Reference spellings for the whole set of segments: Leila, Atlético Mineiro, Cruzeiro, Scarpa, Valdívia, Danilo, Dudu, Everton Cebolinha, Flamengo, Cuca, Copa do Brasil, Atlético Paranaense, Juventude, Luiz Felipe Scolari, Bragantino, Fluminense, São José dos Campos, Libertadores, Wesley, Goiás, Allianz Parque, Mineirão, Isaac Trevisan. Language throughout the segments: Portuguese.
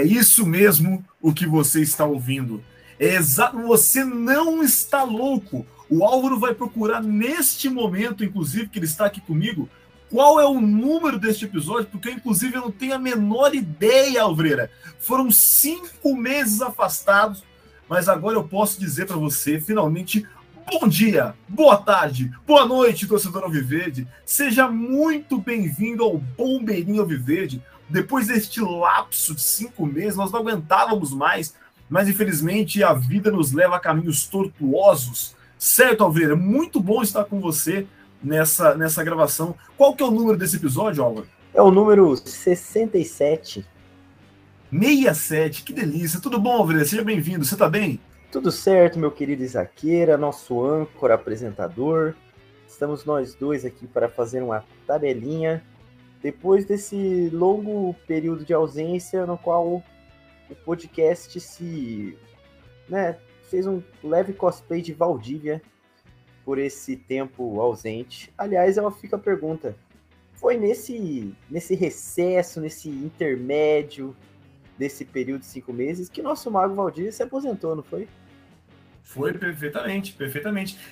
É isso mesmo o que você está ouvindo. É você não está louco. O Álvaro vai procurar neste momento, inclusive, que ele está aqui comigo, qual é o número deste episódio, porque, inclusive, eu não tenho a menor ideia, Alvreira. Foram 5 meses afastados, mas agora eu posso dizer para você, finalmente, bom dia, boa tarde, boa noite, torcedor Alviverde. Seja muito bem-vindo ao Bombeirinho Alviverde. Depois deste lapso de 5 meses, nós não aguentávamos mais, mas, infelizmente, a vida nos leva a caminhos tortuosos. Certo, Alveira? Muito bom estar com você nessa gravação. Qual que é o número desse episódio, Álvaro? É o número 67. 67, que delícia. Tudo bom, Alveira? Seja bem-vindo. Você tá bem? Tudo certo, meu querido Isaqueira, nosso âncora, apresentador. Estamos nós dois aqui para fazer uma tabelinha. Depois desse longo período de ausência, no qual o podcast se... fez um leve cosplay de Valdívia por esse tempo ausente. Aliás, ela fica a pergunta, foi nesse recesso, nesse intermédio desse período de 5 meses que nosso mago Valdívia se aposentou, não foi? Foi, perfeitamente.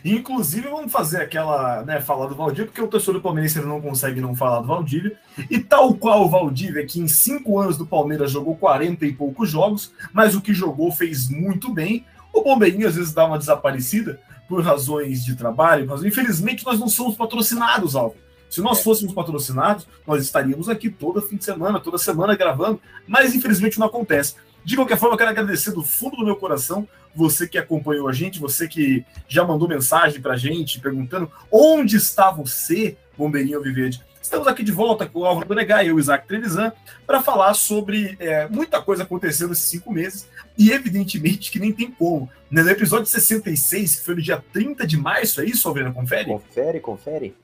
Inclusive, vamos fazer aquela, falar do Valdívia, porque o torcedor do Palmeiras não consegue não falar do Valdívia. E tal qual o Valdívia, que em 5 anos do Palmeiras jogou 40 e poucos jogos, mas o que jogou fez muito bem. O Bombeirinho às vezes dá uma desaparecida por razões de trabalho. Mas, infelizmente, nós não somos patrocinados, Alvo. Se nós fôssemos patrocinados, nós estaríamos aqui todo fim de semana, toda semana gravando. Mas, infelizmente, não acontece. De qualquer forma, eu quero agradecer do fundo do meu coração você que acompanhou a gente, você que já mandou mensagem pra gente, perguntando onde está você, Bombeirinho Alviverde. Estamos aqui de volta com o Álvaro Donegai e o Isaac Trevisan para falar sobre muita coisa acontecendo nesses 5 meses e, evidentemente, que nem tem como. No episódio 66, que foi no dia 30 de março, é isso, Alvena? Confere? Confere.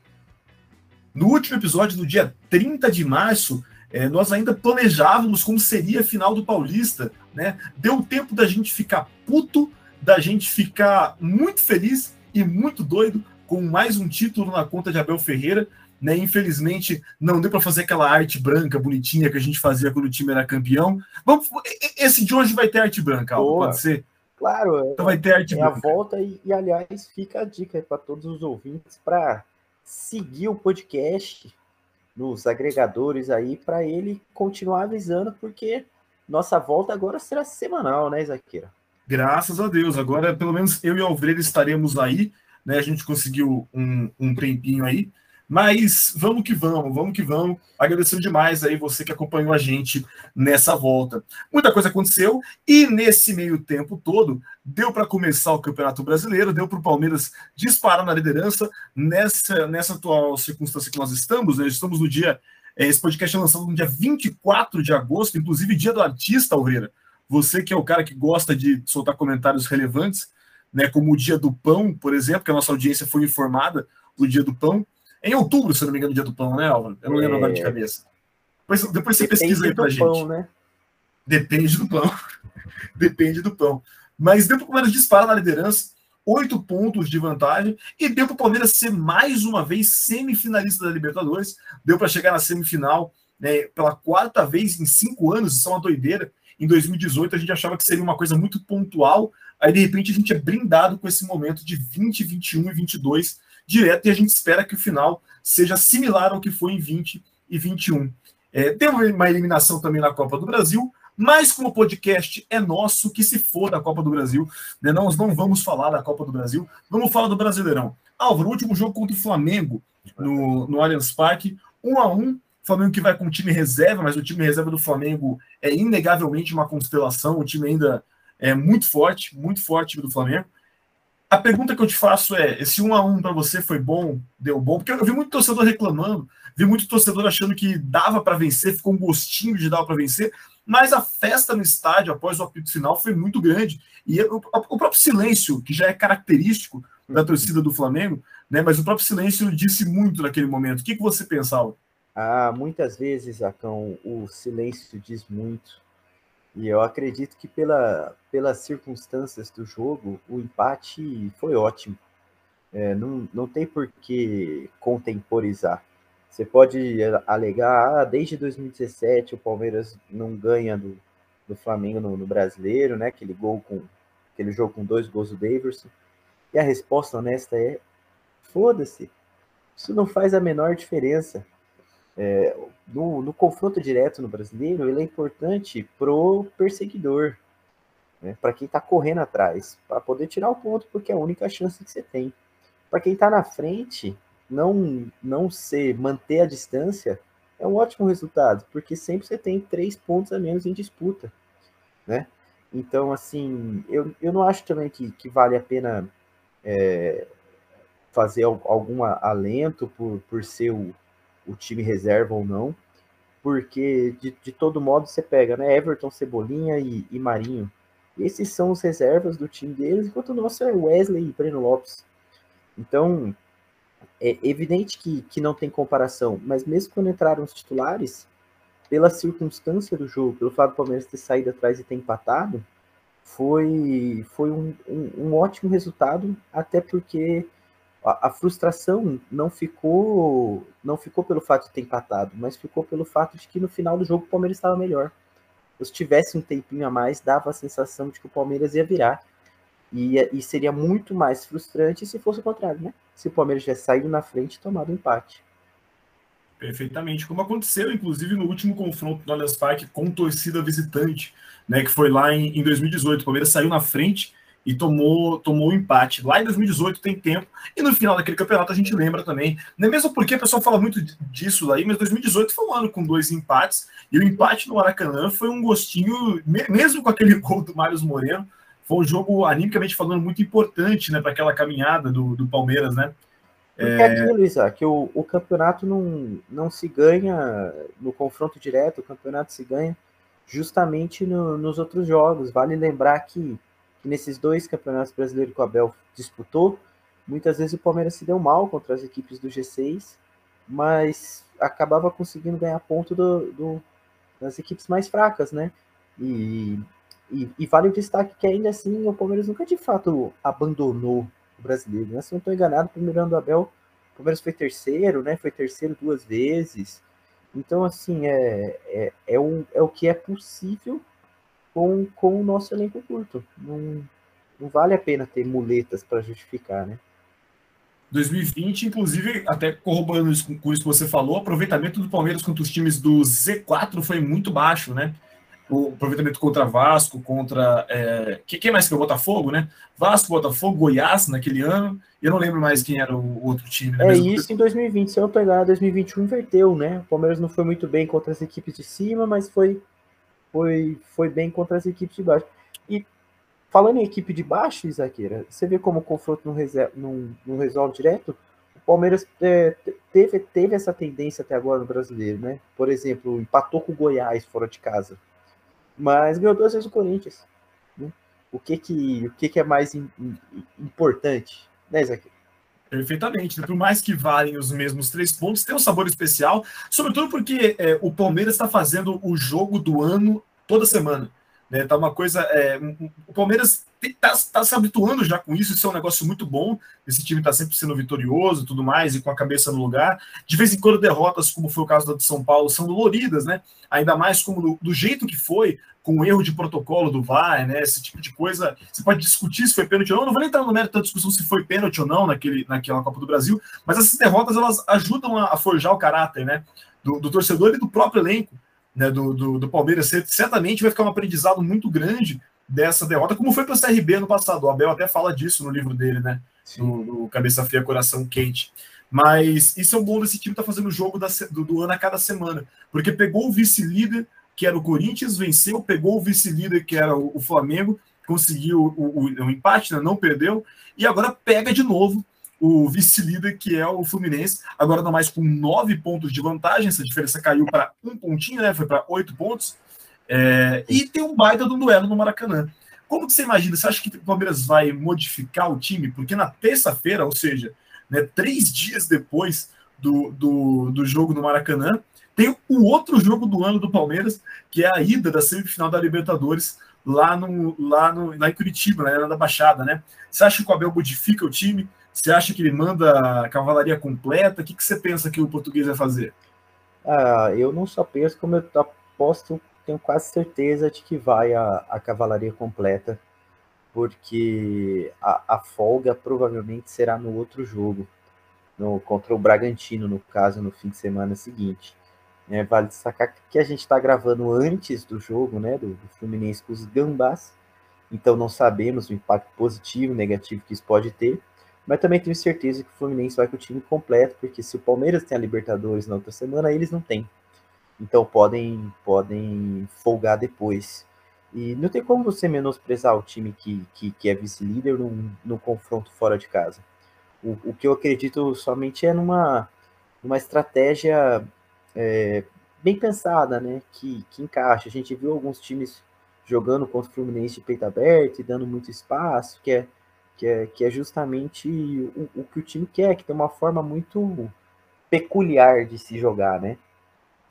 No último episódio, no dia 30 de março, nós ainda planejávamos como seria a final do Paulista, Deu tempo da gente ficar puto, da gente ficar muito feliz e muito doido com mais um título na conta de Abel Ferreira, Infelizmente, não deu para fazer aquela arte branca bonitinha que a gente fazia quando o time era campeão. Esse de hoje vai ter arte branca, Alvo, pode ser? Claro, então vai ter arte branca. A volta e, aliás, fica a dica para todos os ouvintes para seguir o podcast nos agregadores aí, para ele continuar avisando, porque nossa volta agora será semanal, Isaqueira? Graças a Deus, agora pelo menos eu e o Alvreira estaremos aí, A gente conseguiu um tempinho aí. Mas vamos que vamos. Agradecendo demais aí você que acompanhou a gente nessa volta. Muita coisa aconteceu e nesse meio tempo todo deu para começar o Campeonato Brasileiro, deu para o Palmeiras disparar na liderança nessa atual circunstância que nós estamos. Estamos no dia, esse podcast é lançado no dia 24 de agosto, inclusive dia do artista, Alveira. Você que é o cara que gosta de soltar comentários relevantes, como o dia do pão, por exemplo, que a nossa audiência foi informada do dia do pão. Em outubro, se não me engano, o dia do pão, Álvaro? Eu não lembro agora de cabeça. Depois você pesquisa aí pra gente. Depende do pão, Depende do pão. Depende do pão. Mas deu para o Palmeiras disparar na liderança, 8 pontos de vantagem, e deu para o Palmeiras ser mais uma vez semifinalista da Libertadores, deu para chegar na semifinal pela 4ª vez em 5 anos, isso é uma doideira. Em 2018 a gente achava que seria uma coisa muito pontual, aí de repente a gente é brindado com esse momento de 20, 21 e 22 direto, e a gente espera que o final seja similar ao que foi em 20 e 21. Tem uma eliminação também na Copa do Brasil, mas como o podcast é nosso, que se for da Copa do Brasil, nós não vamos falar da Copa do Brasil, vamos falar do Brasileirão. Álvaro, o último jogo contra o Flamengo no Allianz Parque, 1-1, Flamengo que vai com o time reserva, mas o time reserva do Flamengo é inegavelmente uma constelação, o time ainda é muito forte do Flamengo. A pergunta que eu te faço é, esse 1-1 para você foi bom, deu bom? Porque eu vi muito torcedor reclamando, vi muito torcedor achando que dava para vencer, ficou um gostinho de dava para vencer, mas a festa no estádio após o apito final foi muito grande. E o próprio silêncio, que já é característico da torcida do Flamengo, mas o próprio silêncio disse muito naquele momento. O que você pensava? Muitas vezes, Acão, o silêncio diz muito. E eu acredito que pelas circunstâncias do jogo, o empate foi ótimo. Não tem por que contemporizar. Você pode alegar, desde 2017 o Palmeiras não ganha do Flamengo no Brasileiro, né? Aquele jogo com 2 gols do Davidson. E a resposta honesta é: foda-se, isso não faz a menor diferença. É, no confronto direto no Brasileiro, ele é importante pro perseguidor, né? Para quem está correndo atrás, para poder tirar o ponto, porque é a única chance que você tem. Para quem está na frente, manter a distância é um ótimo resultado, porque sempre você tem 3 pontos a menos em disputa, né? Então, assim, eu não acho também que vale a pena fazer algum alento por ser o time reserva ou não, porque de todo modo você pega, né, Everton, Cebolinha e Marinho, esses são os reservas do time deles, enquanto o nosso é Wesley e Breno Lopes. Então, é evidente que não tem comparação, mas mesmo quando entraram os titulares, pela circunstância do jogo, pelo fato do Palmeiras ter saído atrás e ter empatado, foi um ótimo resultado, até porque a frustração não ficou pelo fato de ter empatado, mas ficou pelo fato de que no final do jogo o Palmeiras estava melhor. Se tivesse um tempinho a mais, dava a sensação de que o Palmeiras ia virar. E seria muito mais frustrante se fosse o contrário, né? Se o Palmeiras já saiu na frente e tomado um empate. Perfeitamente, como aconteceu, inclusive, no último confronto do Allianz Parque com torcida visitante, né? Que foi lá em 2018. O Palmeiras saiu na frente e tomou um empate. Lá em 2018 tem tempo, e no final daquele campeonato a gente lembra também, né? Mesmo porque o pessoal fala muito disso daí, mas 2018 foi um ano com 2 empates, e o empate no Maracanã foi um gostinho, mesmo com aquele gol do Mário Moreno, foi um jogo, animicamente falando, muito importante, né, para aquela caminhada do Palmeiras, né? Porque é aquilo, Isaac, que o campeonato não se ganha no confronto direto, o campeonato se ganha justamente nos outros jogos. Vale lembrar que nesses 2 campeonatos brasileiros que o Abel disputou, muitas vezes o Palmeiras se deu mal contra as equipes do G6, mas acabava conseguindo ganhar ponto das equipes mais fracas, né? E vale o destaque que ainda assim o Palmeiras nunca de fato abandonou o brasileiro, né? Se não estou enganado, primeiro ano do Abel, o Palmeiras foi terceiro, né? Foi terceiro 2 vezes. Então, assim, é o que é possível com o nosso elenco curto. Não vale a pena ter muletas para justificar, né? 2020, inclusive, até corroborando isso com o que você falou, o aproveitamento do Palmeiras contra os times do Z4 foi muito baixo, né? O aproveitamento contra Vasco, contra... quem mais que é o Botafogo, né? Vasco, Botafogo, Goiás naquele ano. Eu não lembro mais quem era o outro time. Né? Em 2020. Se eu pegar 2021, inverteu, né? O Palmeiras não foi muito bem contra as equipes de cima, mas foi bem contra as equipes de baixo. E falando em equipe de baixo, Isaqueira, você vê como o confronto não resolve direto? O Palmeiras teve essa tendência até agora no brasileiro, né? Por exemplo, empatou com o Goiás fora de casa, mas ganhou 2 vezes o Corinthians, né? O que é mais importante, né, Isaac? Perfeitamente, né? Por mais que valem os mesmos 3 pontos, tem um sabor especial, sobretudo porque o Palmeiras está fazendo o jogo do ano toda semana, né? Tá uma coisa, o Palmeiras está se habituando já com isso é um negócio muito bom. Esse time está sempre sendo vitorioso e tudo mais, e com a cabeça no lugar. De vez em quando derrotas, como foi o caso da de São Paulo, são doloridas, né? Ainda mais como do jeito que foi, com o erro de protocolo do VAR, né? Esse tipo de coisa, você pode discutir se foi pênalti ou não, eu não vou entrar no mérito da discussão se foi pênalti ou não naquela Copa do Brasil, mas essas derrotas, elas ajudam a forjar o caráter, né? do torcedor e do próprio elenco, né? do Palmeiras. Certamente vai ficar um aprendizado muito grande dessa derrota, como foi para o CRB no passado. O Abel até fala disso no livro dele, né? No Cabeça Fria, Coração Quente. Mas isso é o bom desse time, tá fazendo o jogo do ano a cada semana, porque pegou o vice-líder, que era o Corinthians, venceu, pegou o vice-líder, que era o Flamengo, conseguiu o empate, né? Não perdeu, e agora pega de novo o vice-líder, que é o Fluminense, agora não mais com 9 pontos de vantagem. Essa diferença caiu para 1 pontinho, né? Foi para 8 pontos. E tem um baita de um duelo no Maracanã. Como que você imagina? Você acha que o Palmeiras vai modificar o time? Porque na terça-feira, ou seja, né, 3 dias depois do jogo no Maracanã, tem o outro jogo do ano do Palmeiras, que é a ida da semifinal da Libertadores lá em Curitiba, na Arena da Baixada, né? Você acha que o Abel modifica o time? Você acha que ele manda a cavalaria completa? O que você pensa que o português vai fazer? Eu não só penso, como eu aposto tenho quase certeza de que vai a cavalaria completa, porque a folga provavelmente será no outro jogo, contra o Bragantino, no caso, no fim de semana seguinte. Vale destacar que a gente está gravando antes do jogo, do Fluminense com os Gambás, então não sabemos o impacto positivo, negativo que isso pode ter, mas também tenho certeza que o Fluminense vai com o time completo, porque se o Palmeiras tem a Libertadores na outra semana, eles não têm. Então podem folgar depois. E não tem como você menosprezar o time que é vice-líder no confronto fora de casa. O que eu acredito somente é numa estratégia bem pensada, que encaixa. A gente viu alguns times jogando contra o Fluminense de peito aberto e dando muito espaço, que é justamente o que o time quer, que tem uma forma muito peculiar de se jogar,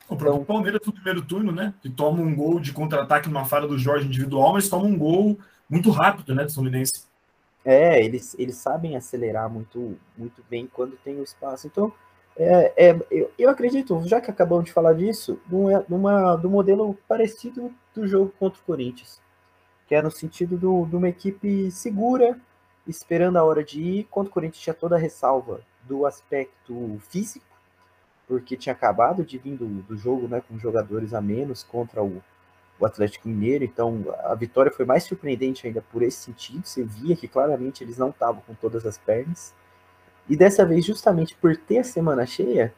O próprio Palmeiras no primeiro turno, que toma um gol de contra-ataque numa falha do Jorge individual, mas toma um gol muito rápido, do Fluminense. Eles sabem acelerar muito bem quando tem o espaço. Então, eu acredito, já que acabamos de falar disso, do modelo parecido do jogo contra o Corinthians, que é no sentido de uma equipe segura, esperando a hora de ir, contra o Corinthians tinha toda a ressalva do aspecto físico, porque tinha acabado de vir do jogo com jogadores a menos contra o Atlético Mineiro, então a vitória foi mais surpreendente ainda por esse sentido, você via que claramente eles não estavam com todas as pernas, e dessa vez, justamente por ter a semana cheia,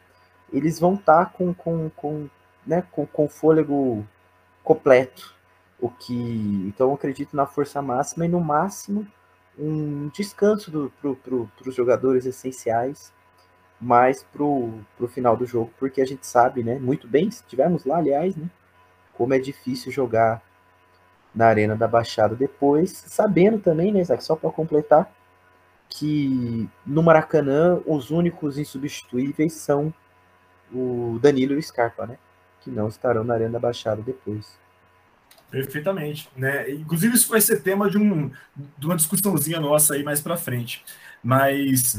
eles vão estar com fôlego completo, então eu acredito na força máxima e no máximo um descanso para os jogadores essenciais, mais para o final do jogo, porque a gente sabe muito bem, se estivermos lá, aliás, como é difícil jogar na Arena da Baixada depois, sabendo também, Isaac, só para completar, que no Maracanã os únicos insubstituíveis são o Danilo e o Scarpa, que não estarão na Arena da Baixada depois. Perfeitamente, Inclusive isso vai ser tema de uma discussãozinha nossa aí mais para frente. Mas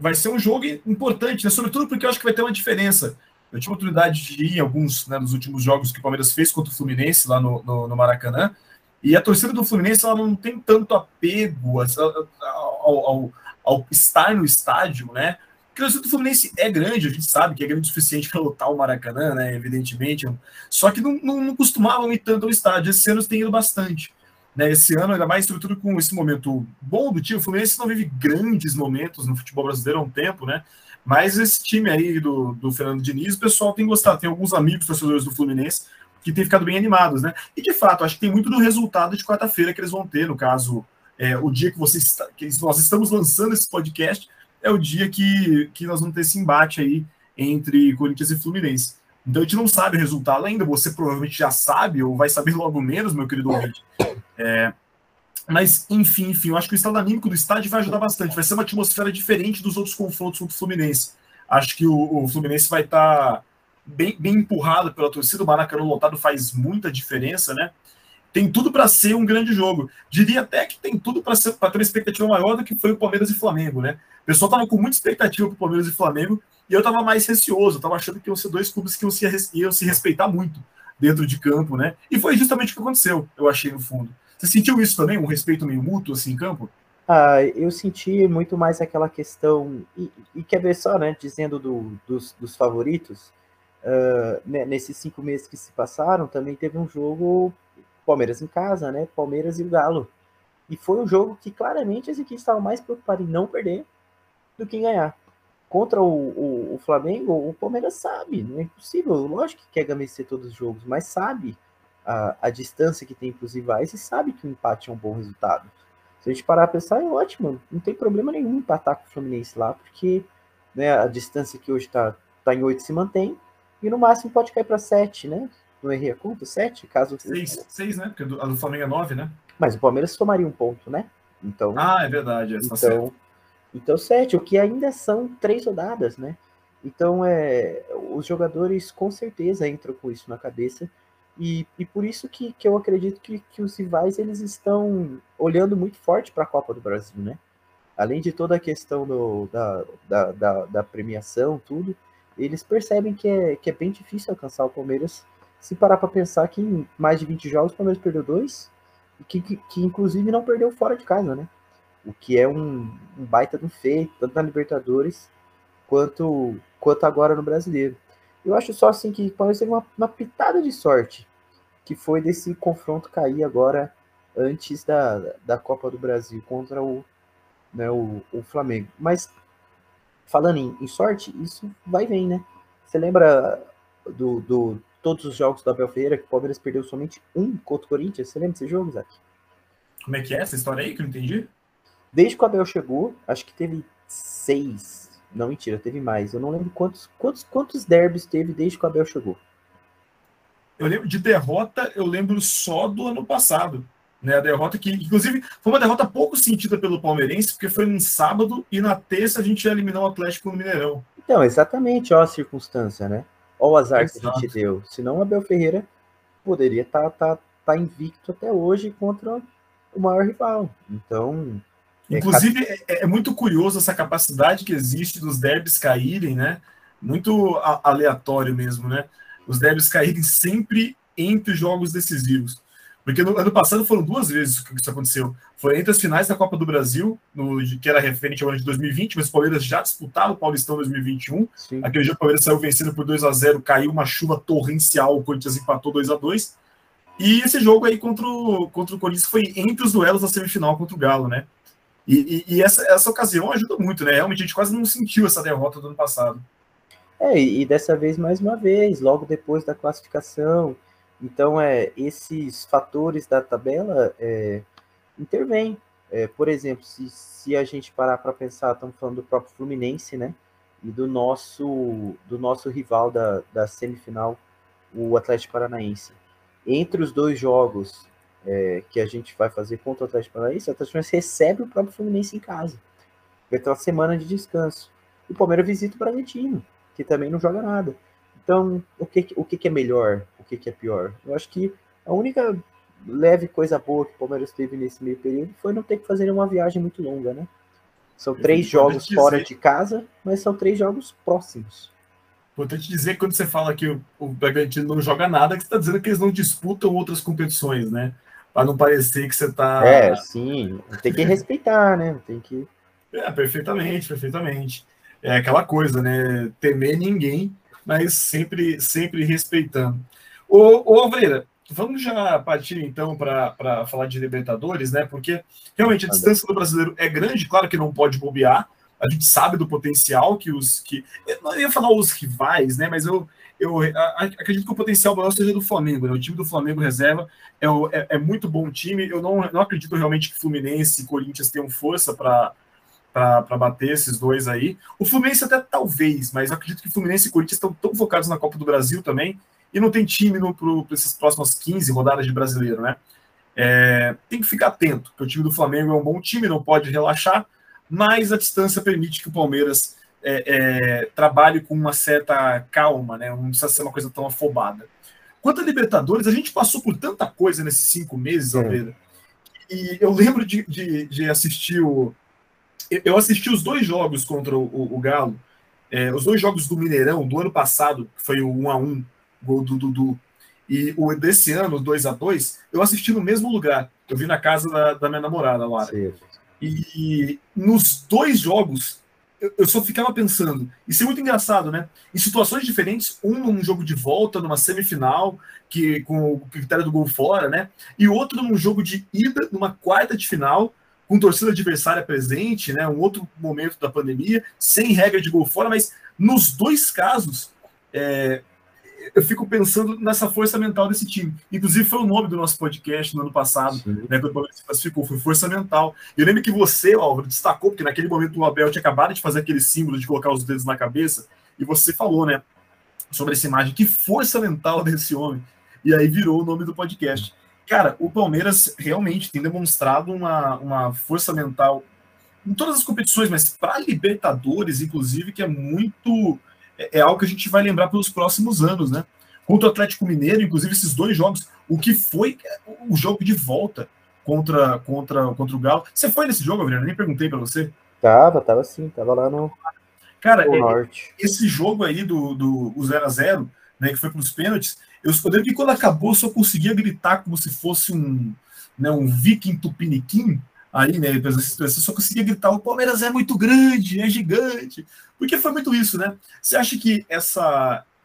vai ser um jogo importante, Sobretudo porque eu acho que vai ter uma diferença. Eu tive a oportunidade de ir em alguns dos últimos jogos que o Palmeiras fez contra o Fluminense lá no Maracanã. E a torcida do Fluminense ela não tem tanto apego ao estar no estádio, Porque a torcida do Fluminense é grande, a gente sabe que é grande o suficiente para lotar o Maracanã, evidentemente. Só que não costumavam ir tanto ao estádio. Esse ano tem ido bastante. Esse ano, ainda mais estrutura com esse momento bom do time. O Fluminense não vive grandes momentos no futebol brasileiro há um tempo, Mas esse time aí do Fernando Diniz, o pessoal tem gostado. Tem alguns amigos torcedores do Fluminense que têm ficado bem animados, E, de fato, acho que tem muito do resultado de quarta-feira que eles vão ter, no caso, o dia que, nós estamos lançando esse podcast, é o dia que nós vamos ter esse embate aí entre Corinthians e Fluminense. Então a gente não sabe o resultado ainda, você provavelmente já sabe, ou vai saber logo menos, meu querido ouvinte. Mas, enfim, eu acho que o estado anímico do estádio vai ajudar bastante, vai ser uma atmosfera diferente dos outros confrontos contra o Fluminense. Acho que o Fluminense vai estar bem empurrado pela torcida, o Maracanã lotado faz muita diferença, Tem tudo para ser um grande jogo. Diria até que tem tudo para ter uma expectativa maior do que foi o Palmeiras e Flamengo, O pessoal estava com muita expectativa para o Palmeiras e Flamengo e eu estava mais receoso, eu estava achando que iam ser dois clubes que iam se respeitar muito dentro de campo, E foi justamente o que aconteceu, eu achei, no fundo. Você sentiu isso também, um respeito meio mútuo, assim, em campo? Eu senti muito mais aquela questão, e quer ver só, dizendo dos favoritos, nesses 5 meses que se passaram, também teve um jogo Palmeiras em casa, Palmeiras e o Galo. E foi um jogo que claramente as equipes estavam mais preocupadas em não perder do que em ganhar. Contra o Flamengo, o Palmeiras sabe, não é impossível, lógico que quer vencer todos os jogos, mas sabe a distância que tem para os rivais e sabe que o empate é um bom resultado. Se a gente parar a pensar, é ótimo, não tem problema nenhum empatar com o Fluminense lá, porque a distância que hoje está em 8 se mantém, e no máximo pode cair para 7, Não errei a conta? 7? Caso 6, Porque a do Flamengo é 9, Mas o Palmeiras tomaria um ponto, Então, é verdade. Então, certo. Então 7, o que ainda são 3 rodadas, Então, os jogadores com certeza entram com isso na cabeça. E por isso que eu acredito que os rivais eles estão olhando muito forte para a Copa do Brasil, Além de toda a questão da premiação, tudo, eles percebem que é bem difícil alcançar o Palmeiras se parar para pensar que em mais de 20 jogos, o Palmeiras perdeu 2, que inclusive não perdeu fora de casa, né? O que é um baita do feito, tanto na Libertadores quanto agora no Brasileiro. Eu acho só assim que o Palmeiras teve uma pitada de sorte, que foi desse confronto cair agora antes da Copa do Brasil contra o Flamengo. Mas falando em sorte, isso vai e vem, né? Você lembra do todos os jogos do Abel Ferreira que o Palmeiras perdeu somente um contra o Corinthians? Você lembra desse jogo, Isaac? Como é que é essa história aí que eu não entendi? Desde que o Abel chegou, acho que teve 6. Não, mentira, teve mais. Eu não lembro quantos derbys teve desde que o Abel chegou. Eu lembro de derrota, eu lembro só do ano passado. Né? A derrota que, inclusive, foi uma derrota pouco sentida pelo palmeirense, porque foi num sábado e na terça a gente ia eliminar o Atlético no Mineirão. Então, exatamente, ó a circunstância, né? Ó o azar. Exato. Que a gente deu. Senão o Abel Ferreira poderia tá invicto até hoje contra o maior rival. Então... Inclusive, é muito curioso essa capacidade que existe dos derbys caírem, né? Muito aleatório mesmo, né? Os derbys caírem sempre entre os jogos decisivos. Porque no ano passado foram 2 vezes que isso aconteceu. Foi entre as finais da Copa do Brasil, que era referente ao ano de 2020, mas o Palmeiras já disputava o Paulistão 2021. Sim. Aquele dia o Palmeiras saiu vencendo por 2-0, caiu uma chuva torrencial, o Corinthians empatou 2-2. E esse jogo aí contra o Corinthians foi entre os duelos da semifinal contra o Galo, né? E essa ocasião ajuda muito, né? Realmente a gente quase não sentiu essa derrota do ano passado. E dessa vez, mais uma vez, logo depois da classificação. Então, esses fatores da tabela intervêm. Por exemplo, se a gente parar para pensar, estamos falando do próprio Fluminense, né? E do nosso rival da semifinal, o Atlético Paranaense. Entre os dois jogos... que a gente vai fazer contra o Atlético Paranaense, o Atlético Paranaense recebe o próprio Fluminense em casa. Vai ter uma semana de descanso. E o Palmeiras visita o Bragantino, que também não joga nada. Então, o que é melhor? O que é pior? Eu acho que a única leve coisa boa que o Palmeiras teve nesse meio período foi não ter que fazer uma viagem muito longa, né? São 3 jogos fora de casa, mas são 3 jogos próximos. Importante dizer que quando você fala que o Bragantino não joga nada, que você está dizendo que eles não disputam outras competições, né? Para não parecer que você está... sim. Tem que respeitar, né? Tem que... Perfeitamente. É aquela coisa, né? Temer ninguém, mas sempre respeitando. Ô Alveira, vamos já partir, então, para falar de Libertadores, né? Porque, realmente, a distância do brasileiro é grande, claro que não pode bobear. A gente sabe do potencial que eu não ia falar os rivais, né? Mas eu acredito que o potencial maior seja do Flamengo, né? O time do Flamengo reserva é muito bom time. Eu não acredito realmente que Fluminense e Corinthians tenham força para bater esses dois aí. O Fluminense até talvez, mas eu acredito que Fluminense e Corinthians estão tão focados na Copa do Brasil também e não tem time para essas próximas 15 rodadas de brasileiro, né? Tem que ficar atento, porque o time do Flamengo é um bom time, não pode relaxar, mas a distância permite que o Palmeiras trabalhe com uma certa calma, né? Não precisa ser uma coisa tão afobada. Quanto a Libertadores, a gente passou por tanta coisa nesses 5 meses, Alveira. E eu lembro de assistir eu assisti os 2 jogos contra o Galo, os 2 jogos do Mineirão do ano passado, que foi o 1-1, gol do Dudu, e o desse ano, 2-2, eu assisti no mesmo lugar. Eu vi na casa da minha namorada, Lara. Sim. E nos 2 jogos eu só ficava pensando, isso é muito engraçado, né? Em situações diferentes, um num jogo de volta, numa semifinal, que com o critério do gol fora, né? E outro num jogo de ida, numa quarta de final, com torcida adversária presente, né? Um outro momento da pandemia, sem regra de gol fora, mas nos 2 casos, eu fico pensando nessa força mental desse time. Inclusive, foi o nome do nosso podcast no ano passado, né, quando o Palmeiras se classificou, foi força mental. Eu lembro que você, Álvaro, destacou, porque naquele momento o Abel tinha acabado de fazer aquele símbolo de colocar os dedos na cabeça, e você falou, né, sobre essa imagem, que força mental desse homem. E aí virou o nome do podcast. Cara, o Palmeiras realmente tem demonstrado uma força mental em todas as competições, mas para Libertadores, inclusive, que é muito... É algo que a gente vai lembrar pelos próximos anos, né? Contra o Atlético Mineiro, inclusive esses 2 jogos, o que foi o jogo de volta contra o Galo. Você foi nesse jogo, Adriano? Nem perguntei para você. Tava sim, tava lá no... Cara, no norte. Esse jogo aí do 0-0, né, que foi para os pênaltis, eu escolhi que quando acabou eu só conseguia gritar como se fosse um, né, um viking tupiniquim, aí, né, eu só conseguia gritar, o Palmeiras é muito grande, é gigante, porque foi muito isso, né? Você acha que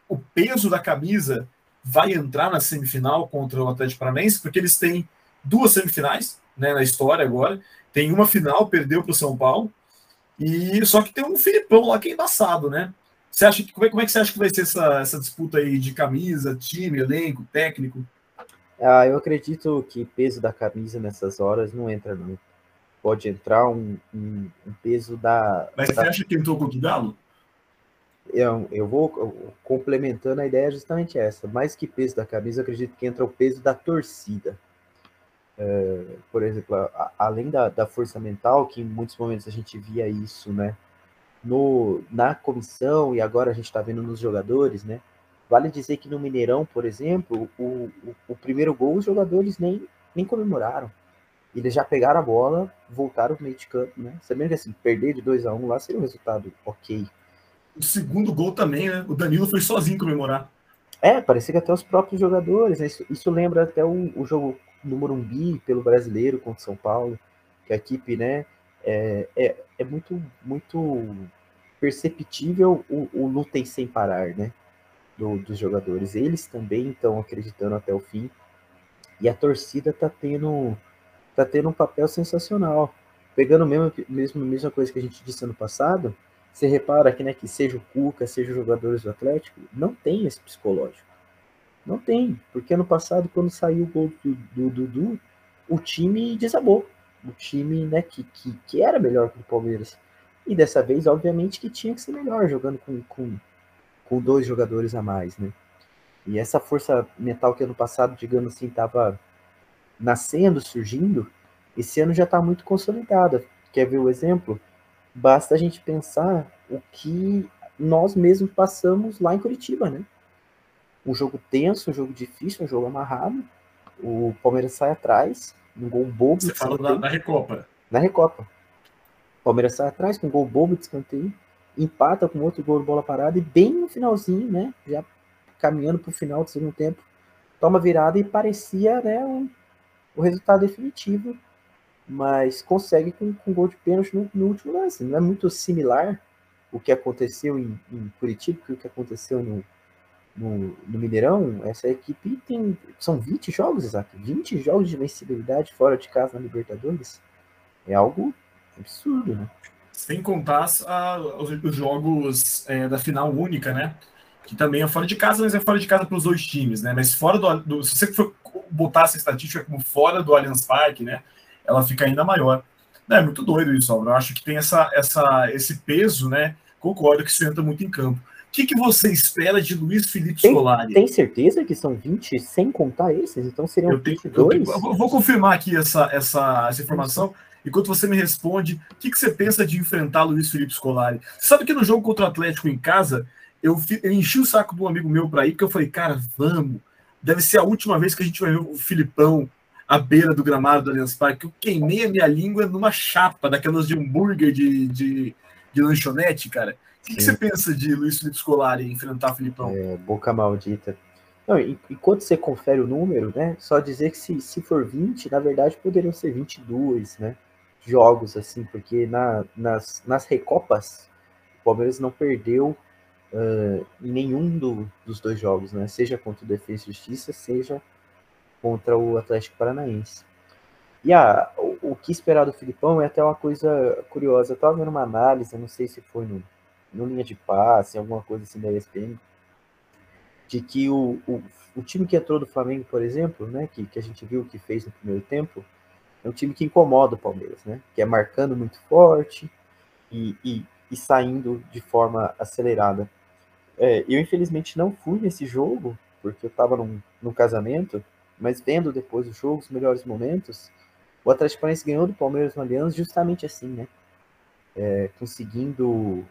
o peso da camisa vai entrar na semifinal contra o Atlético Paranaense? Porque eles têm duas semifinais, né, na história agora, tem uma final, perdeu para o São Paulo, e só que tem um Filipão lá que é embaçado, né? Você acha que, como é que você acha que vai ser essa disputa aí de camisa, time, elenco, técnico? Ah, eu acredito que peso da camisa nessas horas não entra, não. Pode entrar um peso da... Mas você acha que entrou contra o Galo? Eu vou complementando a ideia justamente essa. Mais que peso da camisa, eu acredito que entra o peso da torcida. Por exemplo, além da força mental, que em muitos momentos a gente via isso, né? Na comissão, e agora a gente está vendo nos jogadores, né? Vale dizer que no Mineirão, por exemplo, o primeiro gol os jogadores nem comemoraram. Eles já pegaram a bola, voltaram pro meio de campo, né? Sabendo que assim, perder de 2-1 lá seria um resultado ok. O segundo gol também, né? O Danilo foi sozinho comemorar. É, parecia que até os próprios jogadores, né? Isso lembra até o jogo no Morumbi pelo Brasileiro contra São Paulo, que a equipe, né? É muito, muito perceptível o lutem sem parar, né, dos jogadores. Eles também estão acreditando até o fim. E a torcida tá tendo um papel sensacional. Pegando mesmo a mesma coisa que a gente disse ano passado, você repara que, né, que seja o Cuca, seja os jogadores do Atlético, não tem esse psicológico. Não tem, porque ano passado, quando saiu o gol do Dudu, o time desabou. O time, né, que era melhor que o Palmeiras. E dessa vez, obviamente, que tinha que ser melhor, jogando com dois jogadores a mais, né? E essa força mental que ano passado, digamos assim, estava nascendo, surgindo, esse ano já está muito consolidada. Quer ver o exemplo? Basta a gente pensar o que nós mesmos passamos lá em Curitiba, né? Um jogo tenso, um jogo difícil, um jogo amarrado. O Palmeiras sai atrás... um gol bobo. Você falou na Recopa. Na Recopa. O Palmeiras sai atrás com um gol bobo de escanteio, empata com outro gol de bola parada e bem no finalzinho, né, já caminhando para o final do segundo tempo, toma virada e parecia, né, o resultado definitivo, mas consegue com gol de pênalti no último lance. Não é muito similar o que aconteceu em Curitiba que o que aconteceu no Mineirão. Essa equipe são 20 jogos, Isaac, 20 jogos de invencibilidade fora de casa na Libertadores. É algo absurdo, né? Sem contar os jogos da final única, né? Que também é fora de casa, mas é fora de casa para os dois times, né? Mas fora se você for botar essa estatística como fora do Allianz Parque, né? Ela fica ainda maior. É muito doido isso, Álvaro. Eu acho que tem esse peso, né? Concordo que isso entra muito em campo. O que você espera de Luiz Felipe Scolari? Tem certeza que são 20 sem contar esses? Então seriam 22? Eu vou confirmar aqui essa informação. Enquanto você me responde, o que você pensa de enfrentar Luiz Felipe Scolari? Sabe que no jogo contra o Atlético em casa, eu enchi o saco de um amigo meu para ir, porque eu falei, cara, vamos. Deve ser a última vez que a gente vai ver o Filipão à beira do gramado do Allianz Parque. Eu queimei a minha língua numa chapa daquelas de hambúrguer de lanchonete, cara. O que você pensa de Luiz Felipe Scolari enfrentar Filipão? Boca maldita. Não, enquanto você confere o número, né? Só dizer que se for 20, na verdade poderiam ser 22, né? Jogos, assim, porque nas Recopas, o Palmeiras não perdeu em nenhum dos dois jogos, né? Seja contra o Defensa e Justiça, seja contra o Atlético Paranaense. E o que esperar do Filipão é até uma coisa curiosa. Eu estava vendo uma análise, eu não sei se foi no Linha de Passe, alguma coisa assim da ESPN, de que o time que entrou do Flamengo, por exemplo, né, que a gente viu que fez no primeiro tempo, é um time que incomoda o Palmeiras, né, que é marcando muito forte e saindo de forma acelerada. Eu, infelizmente, não fui nesse jogo, porque eu estava num casamento, mas vendo depois o jogo, os melhores momentos, o Atlético Paranaense ganhou do Palmeiras no Allianz justamente assim, né, conseguindo...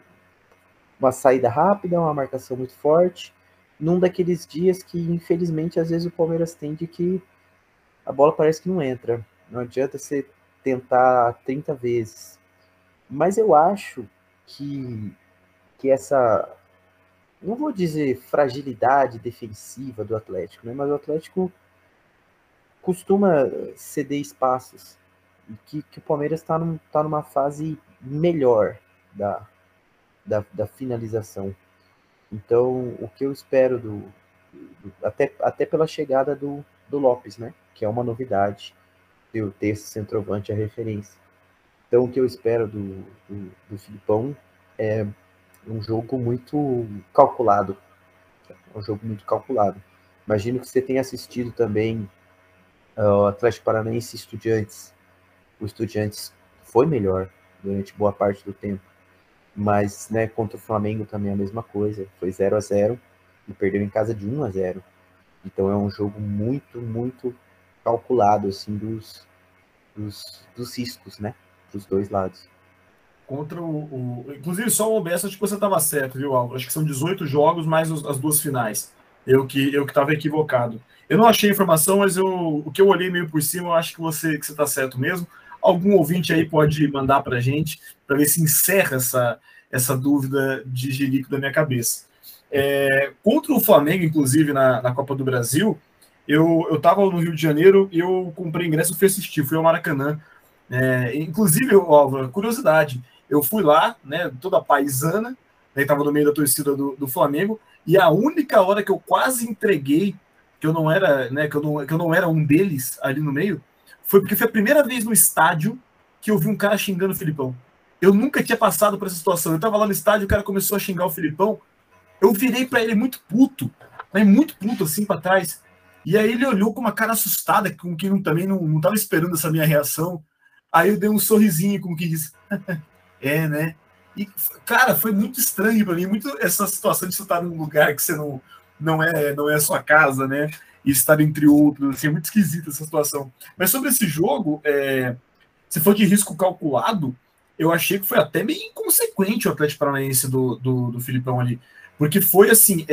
uma saída rápida, uma marcação muito forte, num daqueles dias que, infelizmente, às vezes o Palmeiras tem de que a bola parece que não entra. Não adianta você tentar 30 vezes. Mas eu acho que essa não vou dizer fragilidade defensiva do Atlético, né? Mas o Atlético costuma ceder espaços, que o Palmeiras está numa fase melhor da finalização. Então, o que eu espero até pela chegada do Lopes, né? Que é uma novidade, eu ter esse centroavante a referência. Então, o que eu espero do Filipão é um jogo muito calculado. Imagino que você tenha assistido também o Atlético Paranaense e Estudiantes. O Estudiantes foi melhor durante boa parte do tempo, mas, né, contra o Flamengo também é a mesma coisa. Foi 0-0 e perdeu em casa de 1-0. Então é um jogo muito, muito calculado, assim, dos riscos, né, dos dois lados. Contra inclusive, só uma obessa, acho que você estava certo, viu, Álvaro? Acho que são 18 jogos, mais as duas finais. Eu que estava equivocado. Eu não achei informação, mas o que eu olhei meio por cima, eu acho que você está certo mesmo. Algum ouvinte aí pode mandar para a gente, para ver se encerra essa dúvida de Jerico da minha cabeça. Contra o Flamengo, inclusive, na Copa do Brasil, eu estava no Rio de Janeiro e eu comprei ingresso e fui assistir, fui ao Maracanã. Inclusive, Álvaro, curiosidade, eu fui lá, né, toda paisana, estava no meio da torcida do Flamengo, e a única hora que eu quase entreguei, que eu não era, né, que eu não era um deles ali no meio, foi porque foi a primeira vez no estádio que eu vi um cara xingando o Filipão. Eu nunca tinha passado por essa situação. Eu estava lá no estádio, o cara começou a xingar o Filipão, eu virei para ele muito puto assim para trás, e aí ele olhou com uma cara assustada, com quem também não estava esperando essa minha reação. Aí eu dei um sorrisinho, como que disse, é, né? E, cara, foi muito estranho para mim, muito essa situação de você estar num lugar que você não é a sua casa, né? E estar entre outros, assim, é muito esquisita essa situação. Mas sobre esse jogo, se for de risco calculado, eu achei que foi até meio inconsequente o Atlético Paranaense do Filipão ali. Porque foi assim,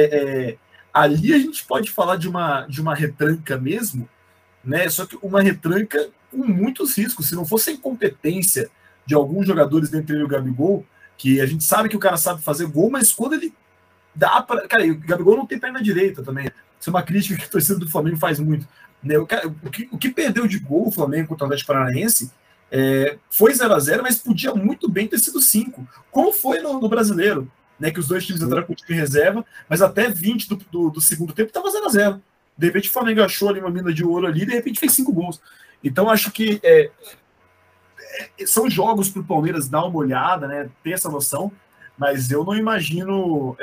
ali a gente pode falar de uma retranca mesmo, né? Só que uma retranca com muitos riscos. Se não fosse a incompetência de alguns jogadores, dentre ele o Gabigol, que a gente sabe que o cara sabe fazer gol, mas quando ele dá para... Cara, o Gabigol não tem perna direita também. Isso é uma crítica que a torcida do Flamengo faz muito. Né? O que perdeu de gol o Flamengo contra o Atlético Paranaense foi 0-0, mas podia muito bem ter sido 5. Como foi no Brasileiro, né? Que os dois times entraram com o time reserva, mas até 20 do segundo tempo estava 0-0. De repente o Flamengo achou ali uma mina de ouro ali, de repente fez 5 gols. Então, acho que são jogos para o Palmeiras dar uma olhada, né, ter essa noção, mas eu não imagino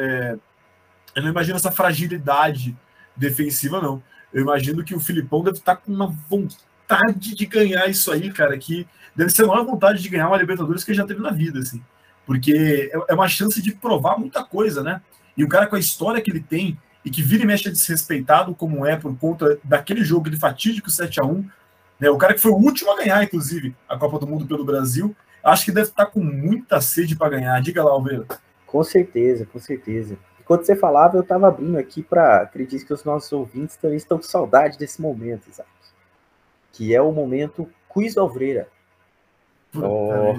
essa fragilidade defensiva, não. Eu imagino que o Filipão deve estar com uma vontade de ganhar isso aí, cara, que deve ser a maior vontade de ganhar uma Libertadores que ele já teve na vida, assim, porque é uma chance de provar muita coisa, né? E o cara, com a história que ele tem, e que vira e mexe desrespeitado, como é, por conta daquele jogo de fatídico 7-1, o cara que foi o último a ganhar, inclusive, a Copa do Mundo pelo Brasil, acho que deve estar com muita sede para ganhar. Diga lá, Alveira. Com certeza, com certeza. Enquanto você falava, eu estava abrindo aqui para... Acredito que os nossos ouvintes também estão com saudade desse momento, Isaac. Que é o momento Quiz Alveira. Oh.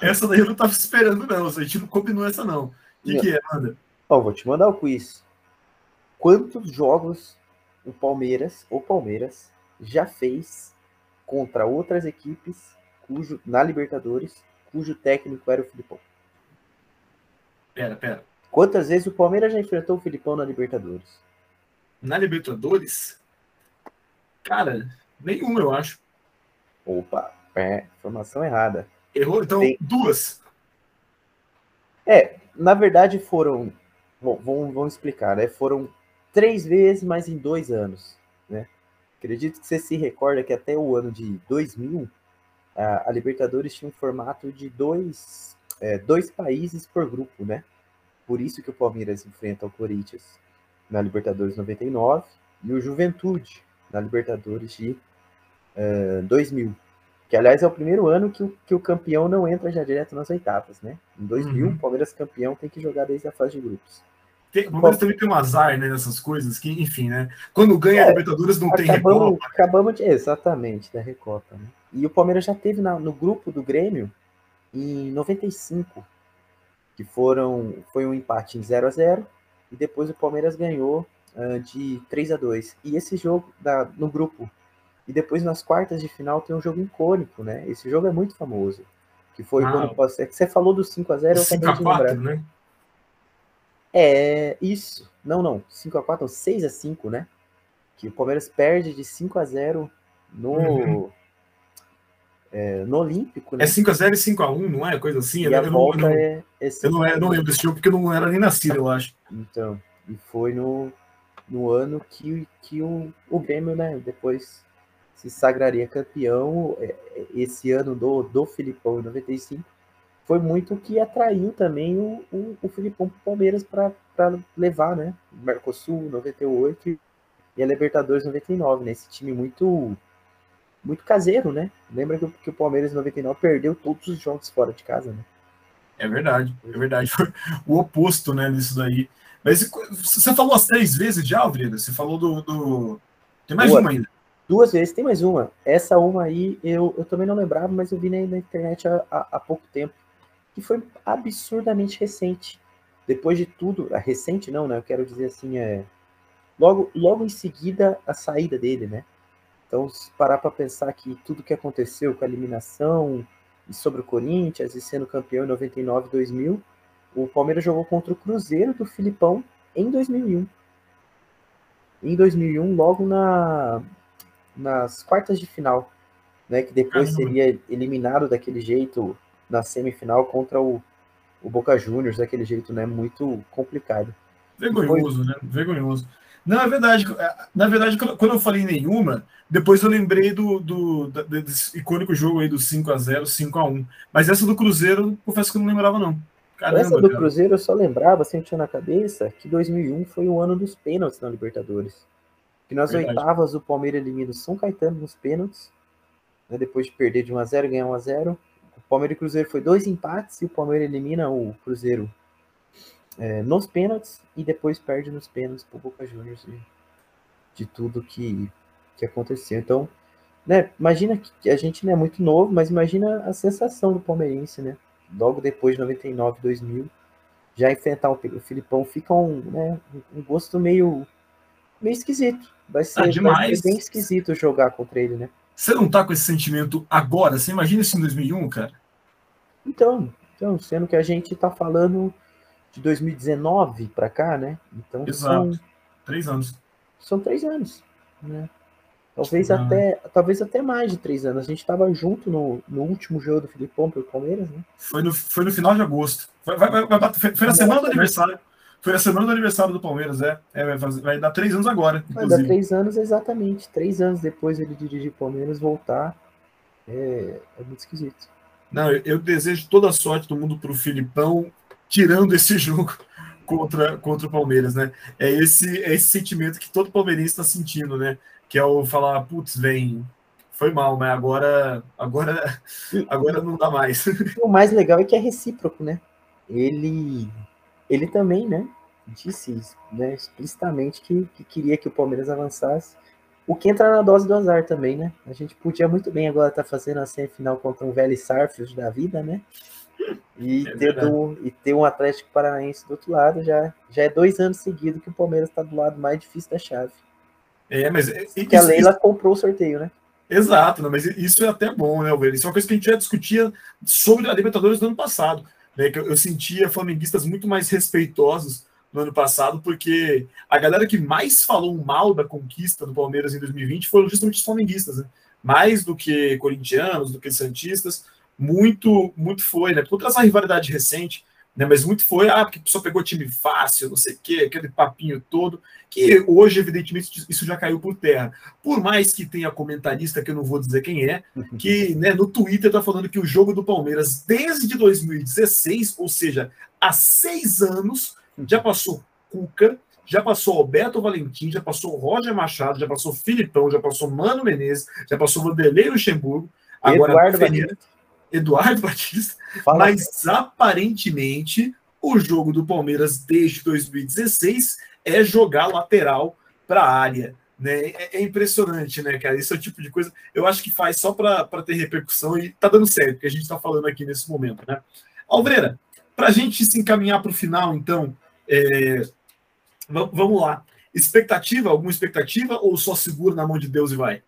Essa daí eu não estava esperando, não. A gente não combinou essa, não. O que é, Ana? Ó, vou te mandar o quiz. Quantos jogos o Palmeiras já fez contra outras equipes na Libertadores, cujo técnico era o Filipão? Pera. Quantas vezes o Palmeiras já enfrentou o Filipão na Libertadores? Na Libertadores? Cara, nenhuma, eu acho. Opa, informação errada. Errou, então, tem... duas. Na verdade foram... Bom, vamos explicar, né? Foram 3 vezes, mas em 2 anos, né? Acredito que você se recorda que até o ano de 2000, a Libertadores tinha um formato de dois países por grupo, né? Por isso que o Palmeiras enfrenta o Corinthians na Libertadores 99 e o Juventude na Libertadores de 2000. Que, aliás, é o primeiro ano que o campeão não entra já direto nas oitavas, né? Em 2000, o Palmeiras campeão tem que jogar desde a fase de grupos. O Palmeiras também tem um azar, né, nessas coisas, que, enfim, né? Quando ganha a Libertadores não tem Recopa. Acabamos de... Exatamente, da Recopa, né? E o Palmeiras já teve no grupo do Grêmio em 95. que foi um empate em 0-0, e depois o Palmeiras ganhou de 3-2. E esse jogo no grupo, e depois nas quartas de final tem um jogo icônico, né? Esse jogo é muito famoso, que foi quando você falou do 5-0, eu também tinha lembrado, né? É, isso. Não, 5-4 ou 6-5, né? Que o Palmeiras perde de 5-0 no Olímpico, né? É 5-0 e 5-1, não é? Coisa assim. Eu não lembro desse jogo porque eu não era nem nascido, eu acho. Então, e foi no ano que o Grêmio, né, depois se sagraria campeão. Esse ano do Filipão em 95. Foi muito que atraiu também o Filipão para o Palmeiras para levar, né? Mercosul 98 e a Libertadores 99, né? Esse time muito, muito caseiro, né? Lembra que o Palmeiras em 99 perdeu todos os jogos fora de casa, né? É verdade. O oposto, né, disso daí. Mas você falou as 3 vezes já, Alvreda? Você falou do... Tem mais uma ainda. 2 vezes, tem mais uma. Essa uma aí eu também não lembrava, mas eu vi na internet há pouco tempo. Que foi absurdamente recente. Depois de tudo, recente não, né? Eu quero dizer assim, logo em seguida a saída dele, né? Então, se parar para pensar que tudo que aconteceu com a eliminação e sobre o Corinthians e sendo campeão em 99, 2000, o Palmeiras jogou contra o Cruzeiro do Filipão em 2001. Em 2001, logo nas quartas de final, né? Que depois seria eliminado daquele jeito na semifinal contra o Boca Juniors, daquele jeito, né? Muito complicado. Vergonhoso, né? Vergonhoso. Não, na verdade, quando eu falei nenhuma, depois eu lembrei desse icônico jogo aí do 5-0, 5-1. Mas essa do Cruzeiro, confesso que eu não lembrava, não. Caramba, essa do Cruzeiro eu só lembrava, sempre tinha na cabeça, que 2001 foi o ano dos pênaltis na Libertadores. Que nas oitavas o Palmeiras elimina o São Caetano nos pênaltis, né? Depois de perder de 1-0, ganhar 1-0. O Palmeiras e o Cruzeiro foi 2 empates e o Palmeiras elimina o Cruzeiro nos pênaltis e depois perde nos pênaltis pro Boca Juniors de tudo que aconteceu. Então, né, imagina que a gente não é muito novo, mas imagina a sensação do palmeirense, né? Logo depois de 99, 2000, já enfrentar o Filipão fica um gosto meio esquisito. Vai ser bem esquisito jogar contra ele, né? Você não tá com esse sentimento agora? Você imagina isso em 2001, cara? Então sendo que a gente tá falando de 2019 pra cá, né? Então, exato. São 3 anos. São 3 anos, né? Talvez até mais de 3 anos. A gente tava junto no último jogo do Filipão pelo Palmeiras, né? Foi no final de agosto. Foi na semana do aniversário. Foi na semana do aniversário do Palmeiras, vai dar 3 anos agora, inclusive. Vai dar 3 anos, exatamente. 3 anos depois ele dirigir o Palmeiras, voltar, é muito esquisito. Não, eu desejo toda a sorte do mundo pro Filipão, tirando esse jogo contra o Palmeiras, né? É esse sentimento que todo palmeirense está sentindo, né? Que é o falar, putz, foi mal, né? Agora não dá mais. O mais legal é que é recíproco, né? Ele também, né, disse, né, explicitamente que queria que o Palmeiras avançasse. O que entra na dose do azar também, né? A gente podia muito bem agora estar fazendo a semifinal contra um velho Sarfield da vida, né? E ter um Atlético Paranaense do outro lado, já é 2 anos seguidos que o Palmeiras está do lado mais difícil da chave. Porque a Leila comprou o sorteio, né? Exato, não, mas isso é até bom, né, Alviverde? Isso é uma coisa que a gente já discutia sobre a Libertadores do ano passado. Né, que eu sentia flamenguistas muito mais respeitosos no ano passado, porque a galera que mais falou mal da conquista do Palmeiras em 2020 foram justamente os flamenguistas, né? Mais do que corintianos, do que santistas, muito foi, né? Por trazer uma rivalidade recente, né? Mas muito foi, porque só pegou time fácil, não sei o quê, aquele papinho todo, que hoje, evidentemente, isso já caiu por terra. Por mais que tenha comentarista, que eu não vou dizer quem é, que, né, no Twitter tá falando que o jogo do Palmeiras, desde 2016, ou seja, há 6 anos, já passou Cuca, já passou Alberto Valentim, já passou Roger Machado, já passou Filipão, já passou Mano Menezes, já passou Vanderlei Luxemburgo, agora Eduardo Batista, mas aparentemente o jogo do Palmeiras desde 2016 é jogar lateral para a área, né? É impressionante, né, cara? Esse é o tipo de coisa, eu acho que faz só para ter repercussão e tá dando certo, que a gente tá falando aqui nesse momento, né? Alviverde, Para a gente se encaminhar para o final, então, vamos lá. Expectativa? Alguma expectativa ou só segura na mão de Deus e vai?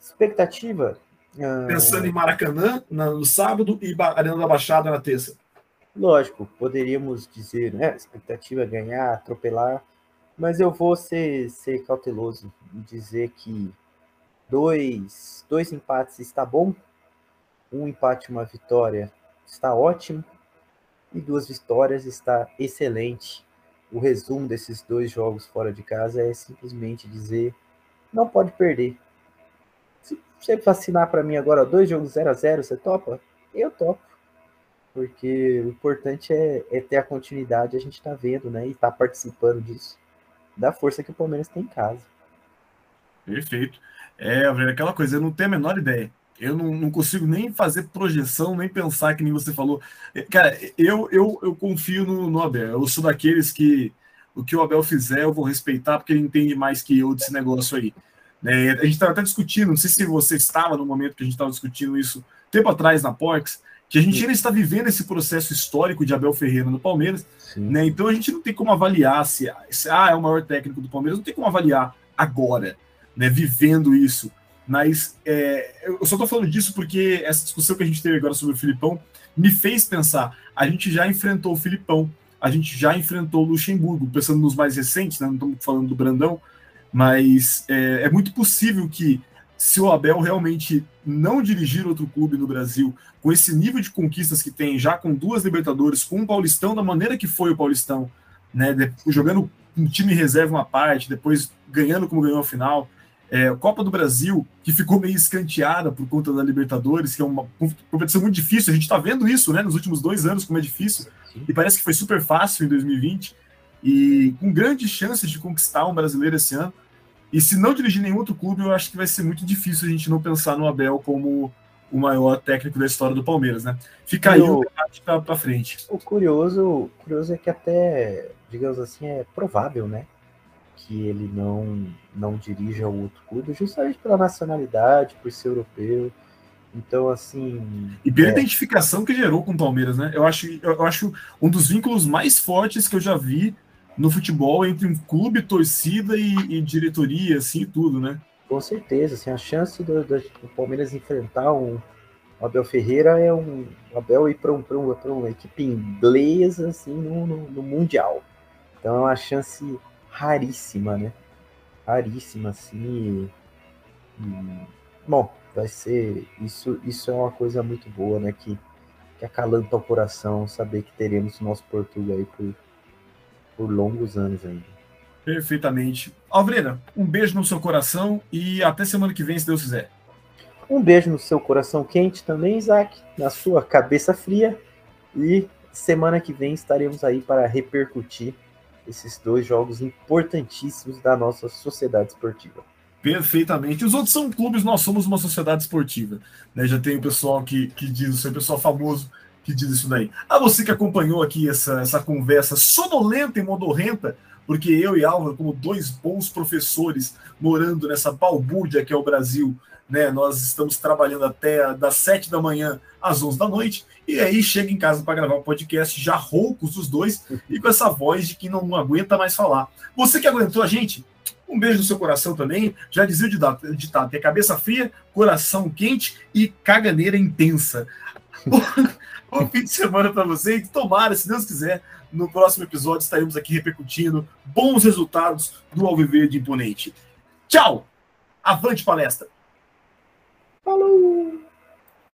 Expectativa? Pensando em Maracanã no sábado e Arena da Baixada na terça. Lógico, poderíamos dizer, né? Expectativa é ganhar, atropelar, mas eu vou ser cauteloso e dizer que dois empates está bom, um empate e uma vitória está ótimo, e duas vitórias está excelente. O resumo desses dois jogos fora de casa é simplesmente dizer, não pode perder. Se você vacinar para mim agora 2 jogos 0-0, você topa? Eu topo. Porque o importante é ter a continuidade, a gente está vendo, né? E está participando disso, da força que o Palmeiras tem em casa. Perfeito. Aquela coisa, eu não tenho a menor ideia. Eu não consigo nem fazer projeção, nem pensar, que nem você falou. Cara, eu confio no Abel. Eu sou daqueles que o que o Abel fizer eu vou respeitar, porque ele entende mais que eu desse negócio aí. Né? A gente estava até discutindo, não sei se você estava no momento que a gente estava discutindo isso, tempo atrás na Porcs, que a gente ainda está vivendo esse processo histórico de Abel Ferreira no Palmeiras, né? Então a gente não tem como avaliar se é o maior técnico do Palmeiras, não tem como avaliar agora, né? Vivendo isso. Mas eu só estou falando disso porque essa discussão que a gente teve agora sobre o Filipão me fez pensar, a gente já enfrentou o Filipão, a gente já enfrentou o Luxemburgo, pensando nos mais recentes, né? Não estamos falando do Brandão, mas é muito possível que, se o Abel realmente não dirigir outro clube no Brasil, com esse nível de conquistas que tem, já com 2 Libertadores, com um Paulistão da maneira que foi o Paulistão, né, jogando um time reserva uma parte, depois ganhando como ganhou a final, Copa do Brasil, que ficou meio escanteada por conta da Libertadores, que é uma competição muito difícil, a gente está vendo isso, né, nos últimos 2 anos, como é difícil, e parece que foi super fácil em 2020, e com grandes chances de conquistar um brasileiro esse ano. E se não dirigir nenhum outro clube, eu acho que vai ser muito difícil a gente não pensar no Abel como o maior técnico da história do Palmeiras, né? Fica aí o debate para frente. O curioso é que até, digamos assim, é provável, né? Que ele não dirija outro clube, justamente pela nacionalidade, por ser europeu. Então, assim... E pela identificação que gerou com o Palmeiras, né? Eu acho um dos vínculos mais fortes que eu já vi no futebol, entre um clube, torcida e diretoria, assim, tudo, né? Com certeza, assim, a chance do Palmeiras enfrentar um Abel Ferreira é um Abel ir para uma equipe inglesa, assim, no Mundial. Então é uma chance raríssima, né? Raríssima, assim. Bom, vai ser... Isso é uma coisa muito boa, né? Que acalanta o coração, saber que teremos o nosso Portugal aí por longos anos ainda. Perfeitamente. Alvreira, um beijo no seu coração e até semana que vem, se Deus quiser. Um beijo no seu coração quente também, Isaac, na sua cabeça fria, e semana que vem estaremos aí para repercutir esses 2 jogos importantíssimos da nossa sociedade esportiva. Perfeitamente. Os outros são clubes, nós somos uma sociedade esportiva, né? Já tem o pessoal que diz, o seu pessoal famoso que diz isso daí. A você que acompanhou aqui essa conversa sonolenta e modorrenta, porque eu e Álvaro, como 2 bons professores morando nessa balbúrdia que é o Brasil, né, nós estamos trabalhando até das 7 da manhã às 11 da noite, e aí chega em casa para gravar um podcast já roucos os dois, e com essa voz de quem não aguenta mais falar. Você que aguentou a gente, um beijo no seu coração também. Já dizia o ditado, tem cabeça fria, coração quente e caganeira intensa. Bom fim de semana para você, e tomara, se Deus quiser, no próximo episódio estaremos aqui repercutindo bons resultados do Alviverde Imponente. Tchau! Avante, palestra!